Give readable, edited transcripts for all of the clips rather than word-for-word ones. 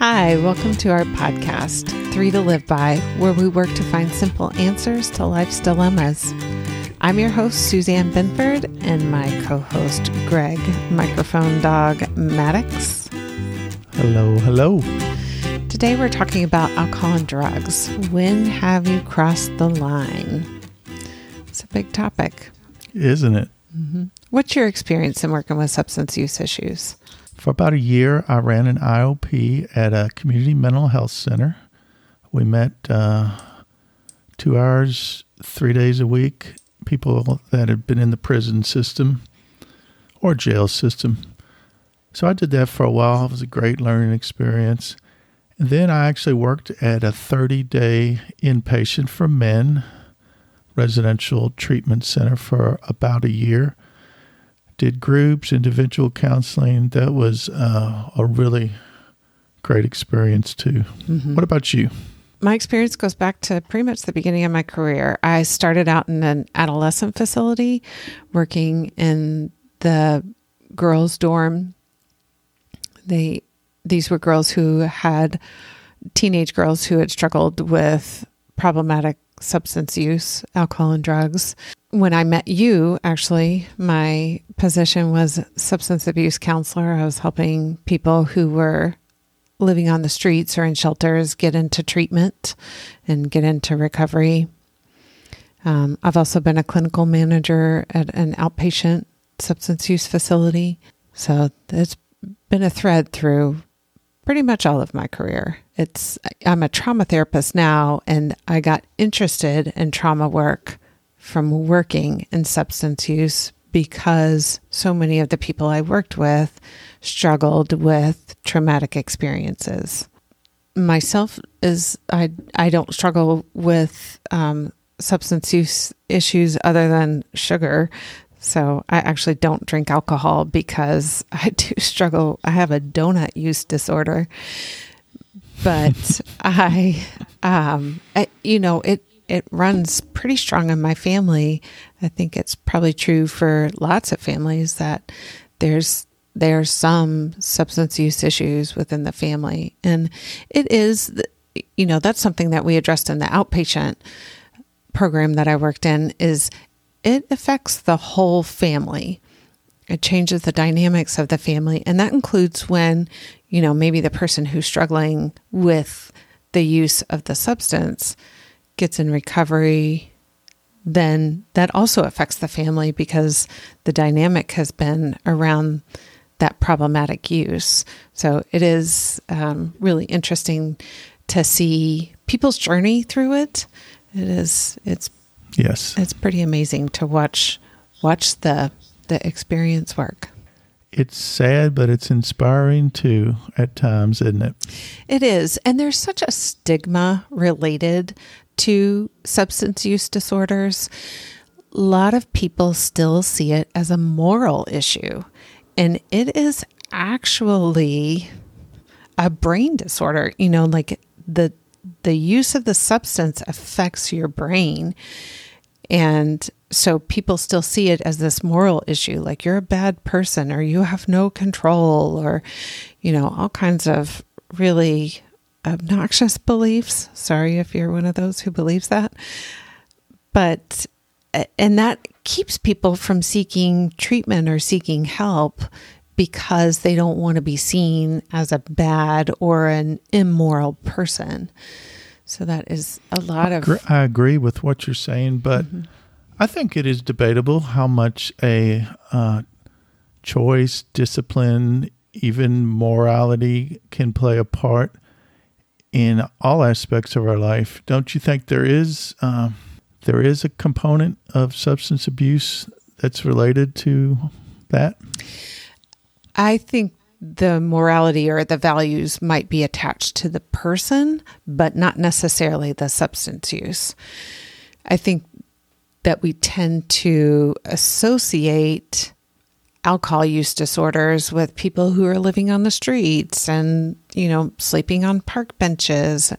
Hi, welcome to our podcast, 3 to Live By, where we work to find simple answers to life's dilemmas. I'm your host, Suzanne Benford, and my co-host, Greg, microphone dog, Maddox. Hello, hello. Today we're talking about alcohol and drugs. When have you crossed the line? It's a big topic. Isn't it? Mm-hmm. What's your experience in working with substance use issues? For about a year, I ran an IOP at a community mental health center. We met 2 hours, 3 days a week, people that had been in the prison system or jail system. So I did that for a while. It was a great learning experience. And then I actually worked at a 30-day inpatient for men residential treatment center for about a year. Did groups, individual counseling. That was a really great experience too. Mm-hmm. What about you? My experience goes back to pretty much the beginning of my career. I started out in an adolescent facility working in the girls' dorm. These were girls who had, teenage girls who had struggled with problematic substance use, alcohol and drugs. When I met you, actually, my position was substance abuse counselor. I was helping people who were living on the streets or in shelters get into treatment and get into recovery. I've also been a clinical manager at an outpatient substance use facility. So it's been a thread through pretty much all of my career. I'm a trauma therapist now, and I got interested in trauma work from working in substance use because so many of the people I worked with struggled with traumatic experiences. Myself is, I don't struggle with substance use issues other than sugar. So I actually don't drink alcohol because I do struggle. I have a donut use disorder, but I you know, it runs pretty strong in my family. I think it's probably true for lots of families that there's some substance use issues within the family. And it is, you know, that's something that we addressed in the outpatient program that I worked in, is it affects the whole family. It changes the dynamics of the family. And that includes when, you know, maybe the person who's struggling with the use of the substance gets in recovery, then that also affects the family because the dynamic has been around that problematic use. So it is really interesting to see people's journey through it. It's pretty amazing to watch the experience work. It's sad, but it's inspiring too at times, isn't it? It is. And there's such a stigma related to substance use disorders. A lot of people still see it as a moral issue, and it is actually a brain disorder. You know, like the use of the substance affects your brain, and so people still see it as this moral issue, like you're a bad person or you have no control, or, you know, all kinds of really obnoxious beliefs. Sorry if you're one of those who believes that. But, and that keeps people from seeking treatment or seeking help because they don't want to be seen as a bad or an immoral person. So that is a lot of... I agree with what you're saying, but mm-hmm. I think it is debatable how much a choice, discipline, even morality can play a part in all aspects of our life. Don't you think there is a component of substance abuse that's related to that? I think the morality or the values might be attached to the person, but not necessarily the substance use. I think that we tend to associate alcohol use disorders with people who are living on the streets and, you know, sleeping on park benches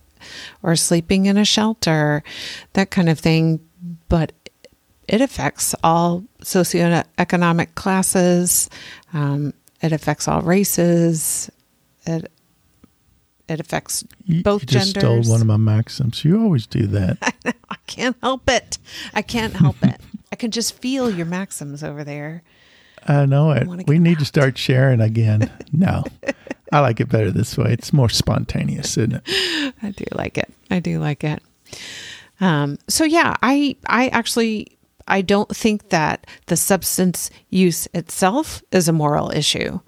or sleeping in a shelter, that kind of thing. But it affects all socioeconomic classes. It affects all races. It It affects both genders. You just stole one of my maxims. You always do that. I know. I can't help it. I can't help it. I can just feel your maxims over there. I know it. We need to start sharing again. No. I like it better this way. It's more spontaneous, isn't it? I do like it. I do like it. So yeah, I don't think that the substance use itself is a moral issue.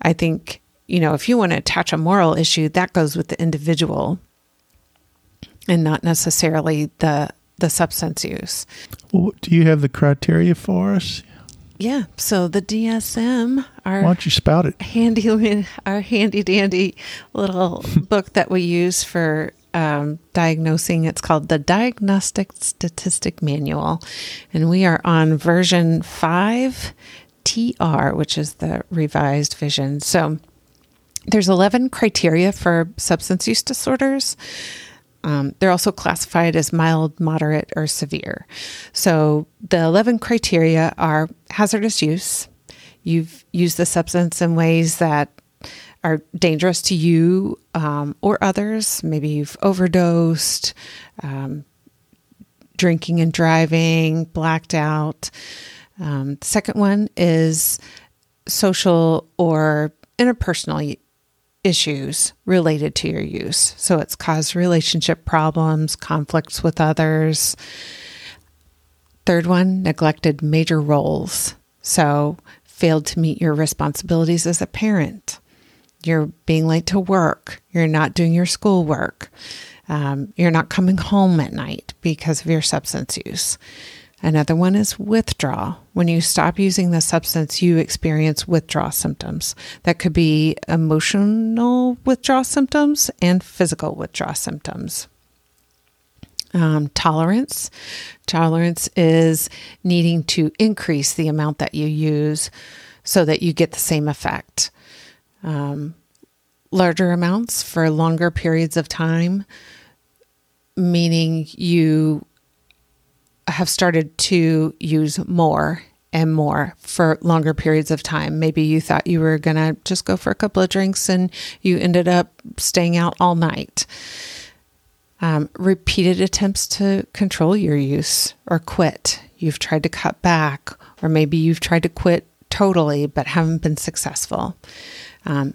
I think, you know, if you want to attach a moral issue, that goes with the individual and not necessarily the substance use. Well, do you have the criteria for us? Yeah. So the DSM, our why don't you spout it? Handy dandy little book that we use for diagnosing. It's called the Diagnostic Statistic Manual. And we are on version 5 TR, which is the revised version. So there's 11 criteria for substance use disorders. They're also classified as mild, moderate, or severe. So the 11 criteria are hazardous use. You've used the substance in ways that are dangerous to you or others. Maybe you've overdosed, drinking and driving, blacked out. The second one is social or interpersonal issues related to your use. So it's caused relationship problems, conflicts with others. Third one, neglected major roles. So failed to meet your responsibilities as a parent. You're being late to work. You're not doing your schoolwork. You're not coming home at night because of your substance use. Another one is withdrawal. When you stop using the substance, you experience withdrawal symptoms. That could be emotional withdrawal symptoms and physical withdrawal symptoms. Tolerance. Tolerance is needing to increase the amount that you use so that you get the same effect. Larger amounts for longer periods of time, meaning you have started to use more and more for longer periods of time. Maybe you thought you were going to just go for a couple of drinks and you ended up staying out all night. Repeated attempts to control your use or quit. You've tried to cut back, or maybe you've tried to quit totally but haven't been successful.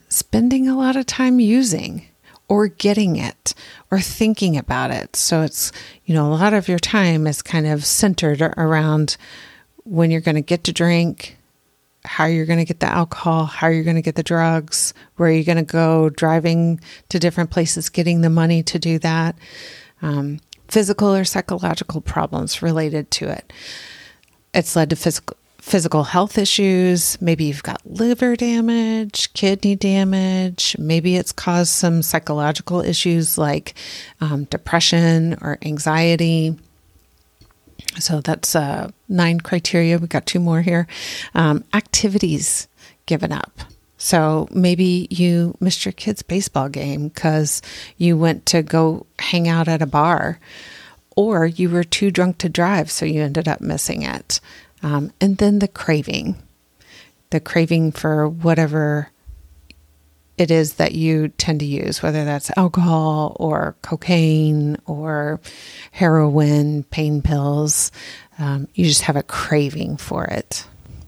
Spending a lot of time using or getting it or thinking about it. So it's, you know, a lot of your time is kind of centered around when you're going to get to drink, how you're going to get the alcohol, how you're going to get the drugs, where you're going to go, driving to different places, getting the money to do that, physical or psychological problems related to it. It's led to physical health issues. Maybe you've got liver damage, kidney damage. Maybe it's caused some psychological issues like depression or anxiety. So that's 9 criteria. We've got 2 more here. Activities given up. So maybe you missed your kid's baseball game because you went to go hang out at a bar, or you were too drunk to drive, so you ended up missing it. And then the craving for whatever it is that you tend to use, whether that's alcohol or cocaine or heroin, pain pills. You just have a craving for it.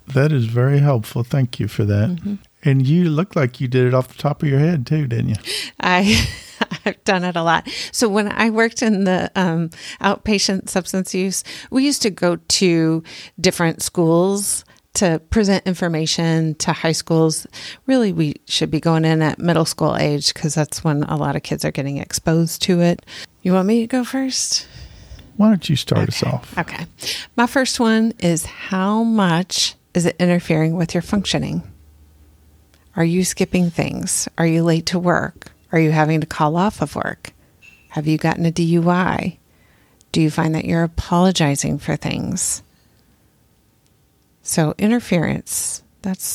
That is very helpful. Thank you for that. Mm-hmm. And you look like you did it off the top of your head too, didn't you? I've done it a lot. So when I worked in the outpatient substance use, we used to go to different schools to present information to high schools. Really, we should be going in at middle school age because that's when a lot of kids are getting exposed to it. You want me to go first? Why don't you start us off? Okay. My first one is, how much is it interfering with your functioning? Are you skipping things? Are you late to work? Are you having to call off of work? Have you gotten a DUI? Do you find that you're apologizing for things? So interference, that's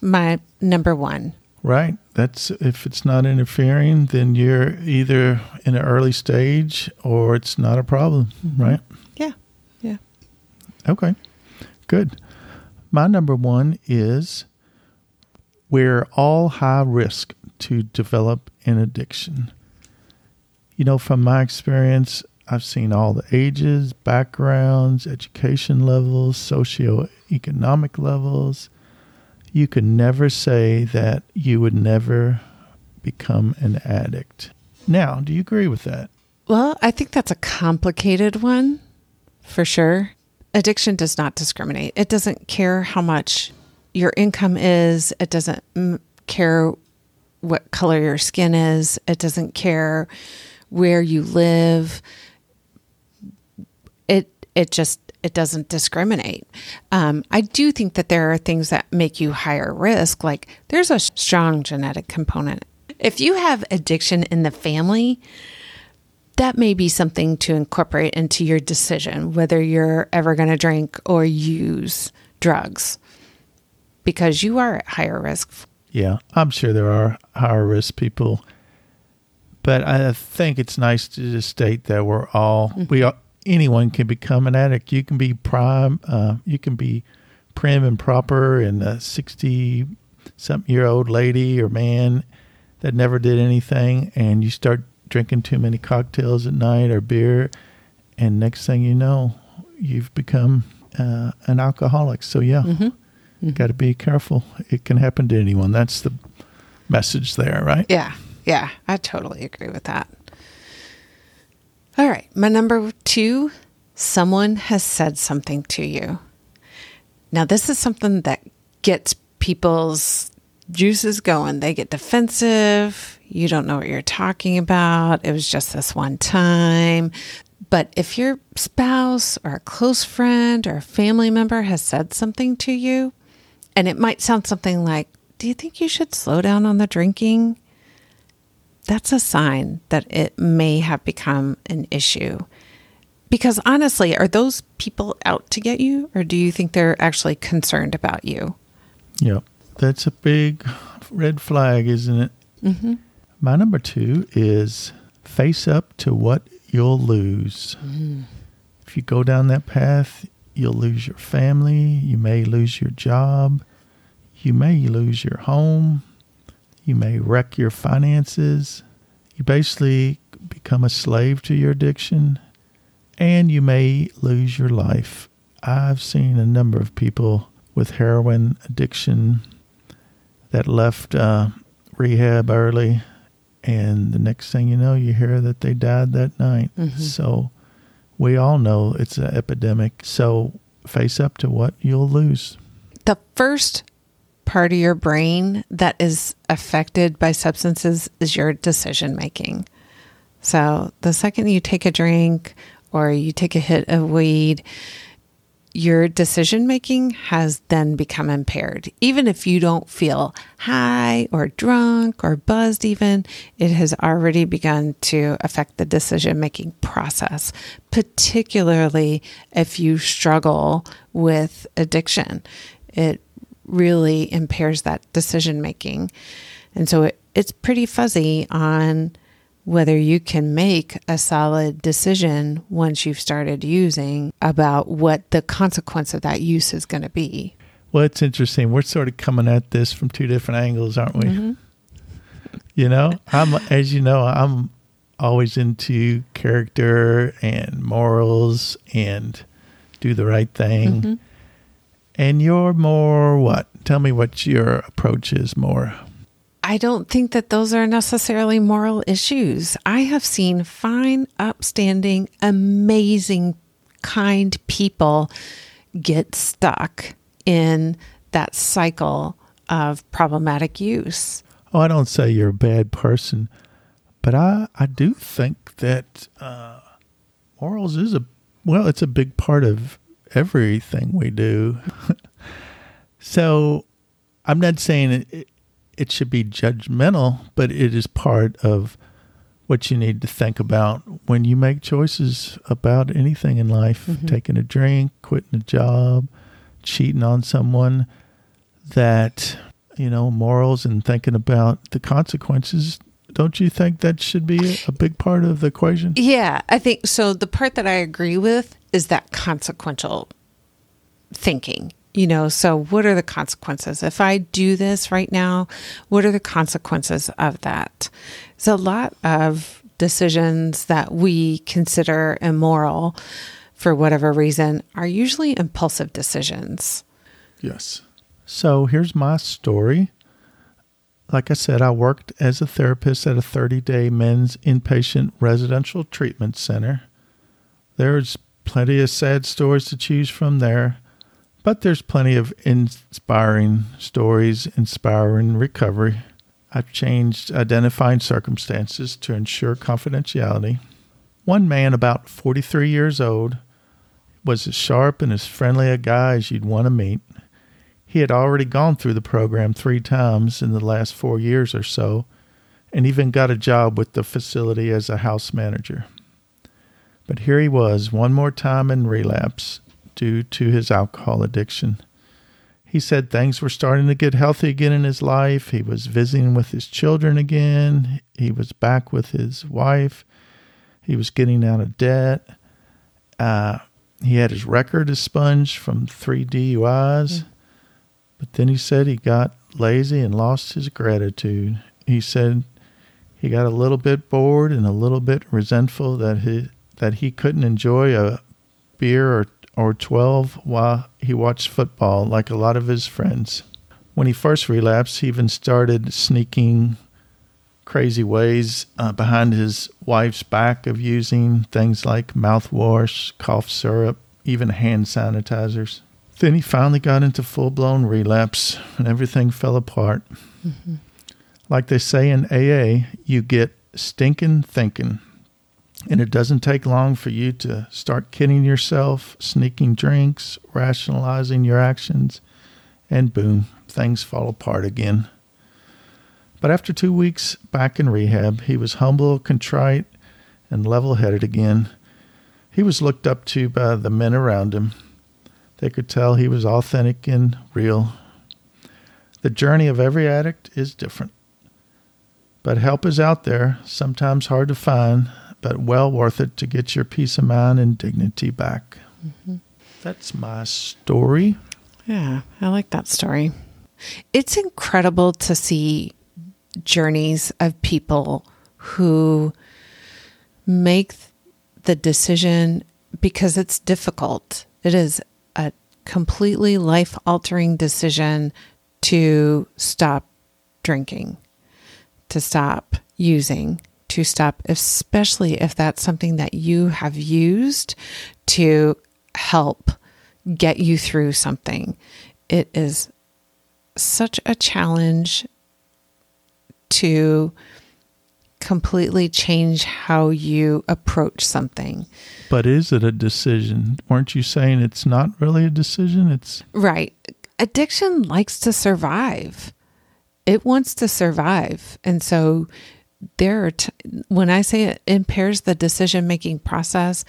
my number one. Right. That's, if it's not interfering, then you're either in an early stage or it's not a problem, right? Yeah. Yeah. Okay. Good. My number one is we're all high risk to develop an addiction. You know, from my experience, I've seen all the ages, backgrounds, education levels, socioeconomic levels. You could never say that you would never become an addict. Now, do you agree with that? Well, I think that's a complicated one, for sure. Addiction does not discriminate. It doesn't care how much your income is. It doesn't care what color your skin is. It doesn't care where you live. It doesn't discriminate. I do think that there are things that make you higher risk. Like there's a strong genetic component. If you have addiction in the family, that may be something to incorporate into your decision, whether you're ever going to drink or use drugs, because you are at higher risk. Yeah, I'm sure there are higher risk people, but I think it's nice to just state that anyone can become an addict. You can be prim and proper and a 60-something-year-old lady or man that never did anything, and you start drinking too many cocktails at night or beer, and next thing you know, you've become an alcoholic. So yeah, mm-hmm. Got to be careful. It can happen to anyone. That's the message there, right? Yeah, I totally agree with that. All right, my number 2, someone has said something to you. Now, this is something that gets people's juices going. They get defensive. You don't know what you're talking about. It was just this one time. But if your spouse or a close friend or a family member has said something to you, and it might sound something like, do you think you should slow down on the drinking? That's a sign that it may have become an issue. Because honestly, are those people out to get you, or do you think they're actually concerned about you? Yeah, that's a big red flag, isn't it? Mm-hmm. My number 2 is face up to what you'll lose. Mm. If you go down that path, you'll lose your family, you may lose your job, you may lose your home. You may wreck your finances. You basically become a slave to your addiction, and you may lose your life. I've seen a number of people with heroin addiction that left rehab early, and the next thing you know, you hear that they died that night. Mm-hmm. So we all know it's an epidemic. So face up to what you'll lose. The first part of your brain that is affected by substances is your decision making. So the second you take a drink or you take a hit of weed, your decision making has then become impaired. Even if you don't feel high or drunk or buzzed even, it has already begun to affect the decision making process, particularly if you struggle with addiction. It really impairs that decision making. And so it's pretty fuzzy on whether you can make a solid decision once you've started using about what the consequence of that use is going to be. Well, it's interesting. We're sort of coming at this from two different angles, aren't we? Mm-hmm. You know, I'm always into character and morals and do the right thing. Mm-hmm. And you're more what? Tell me what your approach is more. I don't think that those are necessarily moral issues. I have seen fine, upstanding, amazing, kind people get stuck in that cycle of problematic use. Oh, I don't say you're a bad person, but I do think that morals is it's a big part of everything we do. So I'm not saying it should be judgmental, but it is part of what you need to think about when you make choices about anything in life, mm-hmm. taking a drink, quitting a job, cheating on someone, that, you know, morals and thinking about the consequences. Don't you think that should be a big part of the equation? Yeah, I think so. The part that I agree with is that consequential thinking. You know, so what are the consequences? If I do this right now, what are the consequences of that? It's a lot of decisions that we consider immoral for whatever reason are usually impulsive decisions. Yes. So here's my story. Like I said, I worked as a therapist at a 30-day men's inpatient residential treatment center. There's plenty of sad stories to choose from there, but there's plenty of inspiring stories, inspiring recovery. I've changed identifying circumstances to ensure confidentiality. One man about 43 years old was as sharp and as friendly a guy as you'd want to meet. He had already gone through the program 3 times in the last 4 years or so, and even got a job with the facility as a house manager. But here he was, one more time in relapse due to his alcohol addiction. He said things were starting to get healthy again in his life. He was visiting with his children again. He was back with his wife. He was getting out of debt. He had his record expunged from 3 DUIs. Mm-hmm. But then he said he got lazy and lost his gratitude. He said he got a little bit bored and a little bit resentful that he couldn't enjoy a beer or 12 while he watched football like a lot of his friends. When he first relapsed, he even started sneaking crazy ways behind his wife's back of using things like mouthwash, cough syrup, even hand sanitizers. Then he finally got into full-blown relapse, and everything fell apart. Mm-hmm. Like they say in AA, you get stinking thinking, and it doesn't take long for you to start kidding yourself, sneaking drinks, rationalizing your actions, and boom, things fall apart again. But after 2 weeks back in rehab, he was humble, contrite, and level-headed again. He was looked up to by the men around him. They could tell he was authentic and real. The journey of every addict is different. But help is out there, sometimes hard to find, but well worth it to get your peace of mind and dignity back. Mm-hmm. That's my story. Yeah, I like that story. It's incredible to see journeys of people who make the decision because it's difficult. It is a completely life-altering decision to stop drinking, to stop using, to stop, especially if that's something that you have used to help get you through something. It is such a challenge to completely change how you approach something. But is it a decision? Weren't you saying it's not really a decision? It's right. Addiction likes to survive. It wants to survive. And so there are when I say it impairs the decision-making process,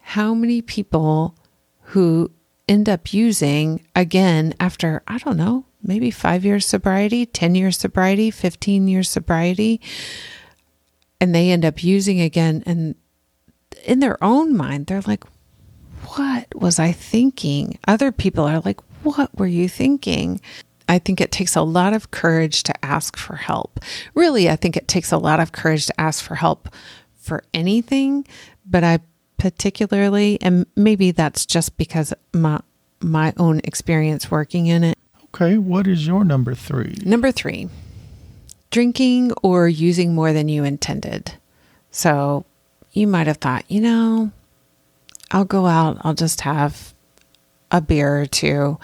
how many people who end up using again after, I don't know, maybe 5 years sobriety, 10 years sobriety, 15 years sobriety, and they end up using again, and in their own mind, they're like, what was I thinking? Other people are like, what were you thinking? I think it takes a lot of courage to ask for help. Really, I think it takes a lot of courage to ask for help for anything, but I particularly, and maybe that's just because my own experience working in it. Okay, what is your number 3? Number 3. Drinking or using more than you intended. So you might have thought, you know, I'll go out, I'll just have a beer or 2,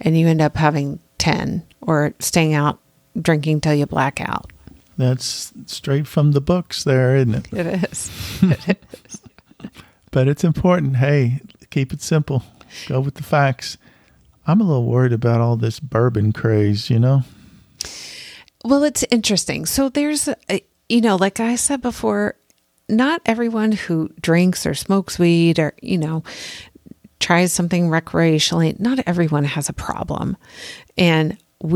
and you end up having 10 or staying out drinking till you black out. That's straight from the books there, isn't it? It is. It is. But it's important. Hey, keep it simple. Go with the facts. I'm a little worried about all this bourbon craze, you know? Well, it's interesting. So there's, you know, like I said before, not everyone who drinks or smokes weed or, you know, tries something recreationally, not everyone has a problem. And I,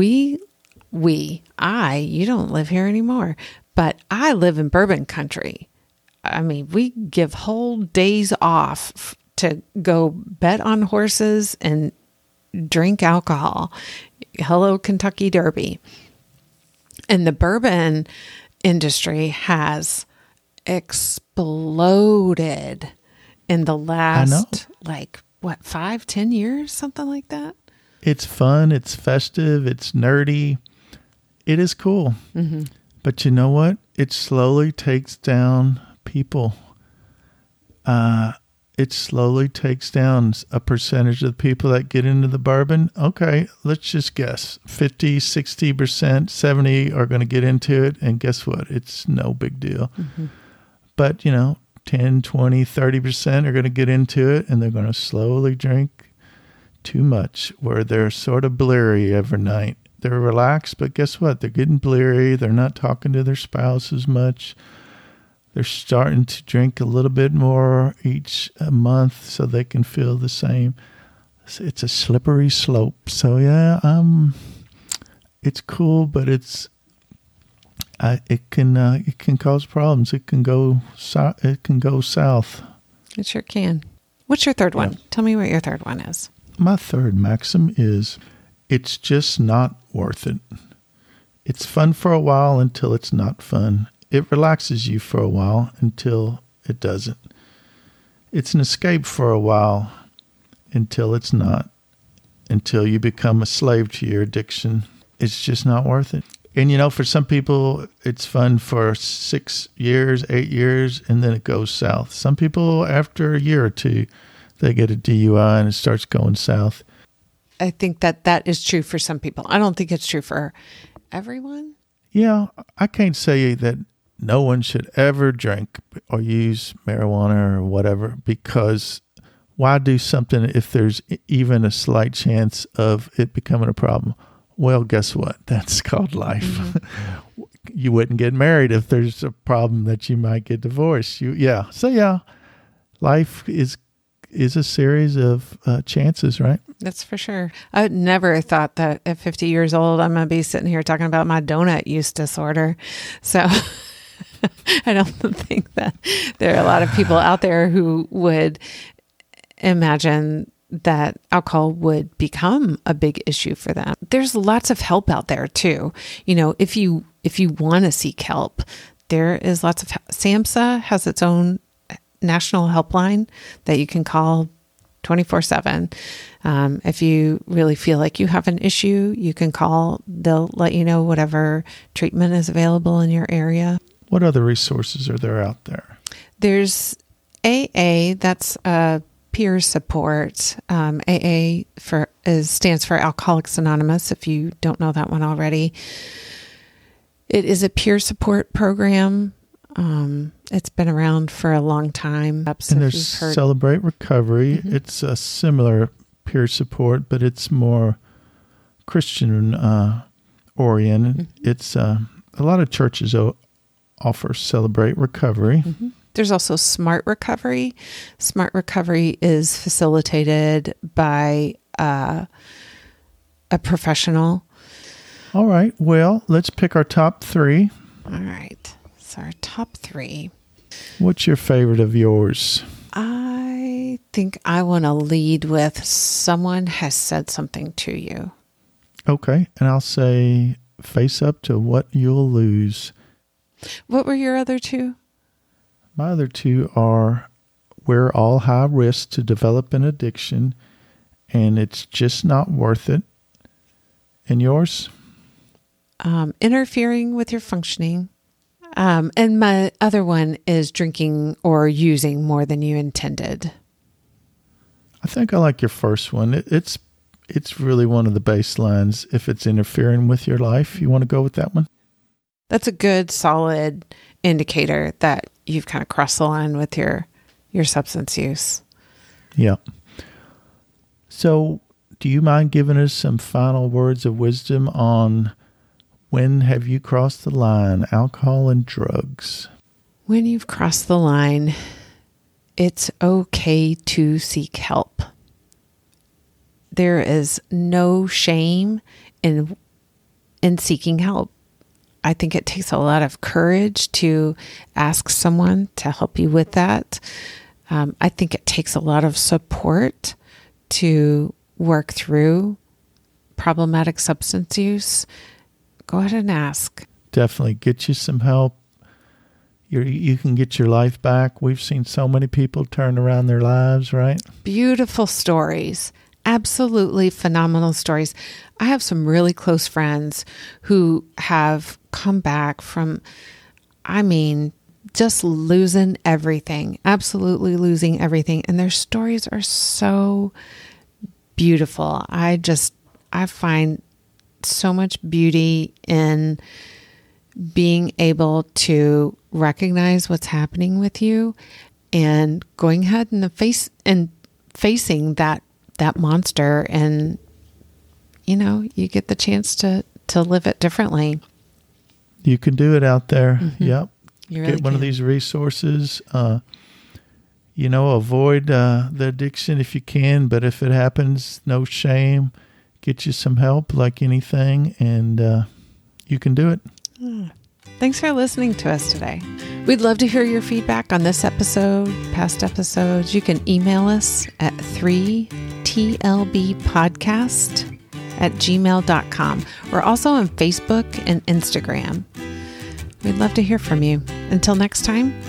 you don't live here anymore, but I live in bourbon country. I mean, we give whole days off to go bet on horses and drink alcohol. Hello, Kentucky Derby. And the bourbon industry has exploded in the last, 5, 10 years, something like that. It's fun. It's festive. It's nerdy. It is cool. Mm-hmm. But you know what? It slowly takes down people. It slowly takes down a percentage of the people that get into the bourbon. Okay, let's just guess. 50, 60%, 70 are going to get into it. And guess what? It's no big deal. Mm-hmm. But, 10, 20, 30% are going to get into it. And they're going to slowly drink too much where they're sort of bleary every night. They're relaxed, but guess what? They're getting bleary. They're not talking to their spouse as much. They're starting to drink a little bit more each month so they can feel the same. It's a slippery slope. So yeah, it's cool, but it can cause problems. It can go south. It sure can. What's your third one? Tell me what your third one is. My third maxim is, it's just not worth it. It's fun for a while until it's not fun. It relaxes you for a while until it doesn't. It's an escape for a while until it's not, until you become a slave to your addiction. It's just not worth it. And for some people, it's fun for 6 years, 8 years, and then it goes south. Some people, after a year or two, they get a DUI and it starts going south. I think that is true for some people. I don't think it's true for everyone. Yeah, I can't say that no one should ever drink or use marijuana or whatever, because why do something if there's even a slight chance of it becoming a problem? Well, guess what? That's called life. Mm-hmm. You wouldn't get married if there's a problem that you might get divorced. Life is a series of chances, right? That's for sure. I never thought that at 50 years old, I'm going to be sitting here talking about my donut use disorder. So I don't think that there are a lot of people out there who would imagine that alcohol would become a big issue for them. There's lots of help out there too. If you want to seek help, there is lots of SAMHSA has its own national helpline that you can call 24/7. If you really feel like you have an issue, you can call. They'll let you know whatever treatment is available in your area. What other resources are there out there? There's AA, that's peer support. AA stands for Alcoholics Anonymous, if you don't know that one already. It is a peer support program. It's been around for a long time. And there's Celebrate Recovery. Mm-hmm. It's a similar peer support, but it's more Christian oriented. Mm-hmm. It's a lot of churches offer Celebrate Recovery. Mm-hmm. There's also Smart Recovery. Smart Recovery is facilitated by a professional. All right. Well, let's pick our top three. All right. Our top three. What's your favorite of yours? I think I want to lead with someone has said something to you. Okay. And I'll say face up to what you'll lose. What were your other two? My other two are we're all high risk to develop an addiction and it's just not worth it. And yours? Interfering with your functioning. And my other one is drinking or using more than you intended. I think I like your first one. It's really one of the baselines. If it's interfering with your life, you want to go with that one? That's a good, solid indicator that you've kind of crossed the line with your substance use. Yeah. So do you mind giving us some final words of wisdom on when have you crossed the line, alcohol and drugs? When you've crossed the line, it's okay to seek help. There is no shame in seeking help. I think it takes a lot of courage to ask someone to help you with that. I think it takes a lot of support to work through problematic substance use, go ahead and ask. Definitely get you some help. You can get your life back. We've seen so many people turn around their lives, right? Beautiful stories. Absolutely phenomenal stories. I have some really close friends who have come back from, I mean, just losing everything, absolutely losing everything. And their stories are so beautiful. I find so much beauty in being able to recognize what's happening with you and going ahead in the face and facing that monster. And, you know, you get the chance to live it differently. You can do it out there. Mm-hmm. Yep. You really get one of these resources. Avoid the addiction if you can, but if it happens, no shame. Get you some help like anything, and you can do it. Thanks for listening to us today. We'd love to hear your feedback on this episode, past episodes. You can email us at 3tlbpodcast@gmail.com. We're also on Facebook and Instagram. We'd love to hear from you. Until next time.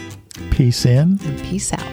Peace in. And peace out.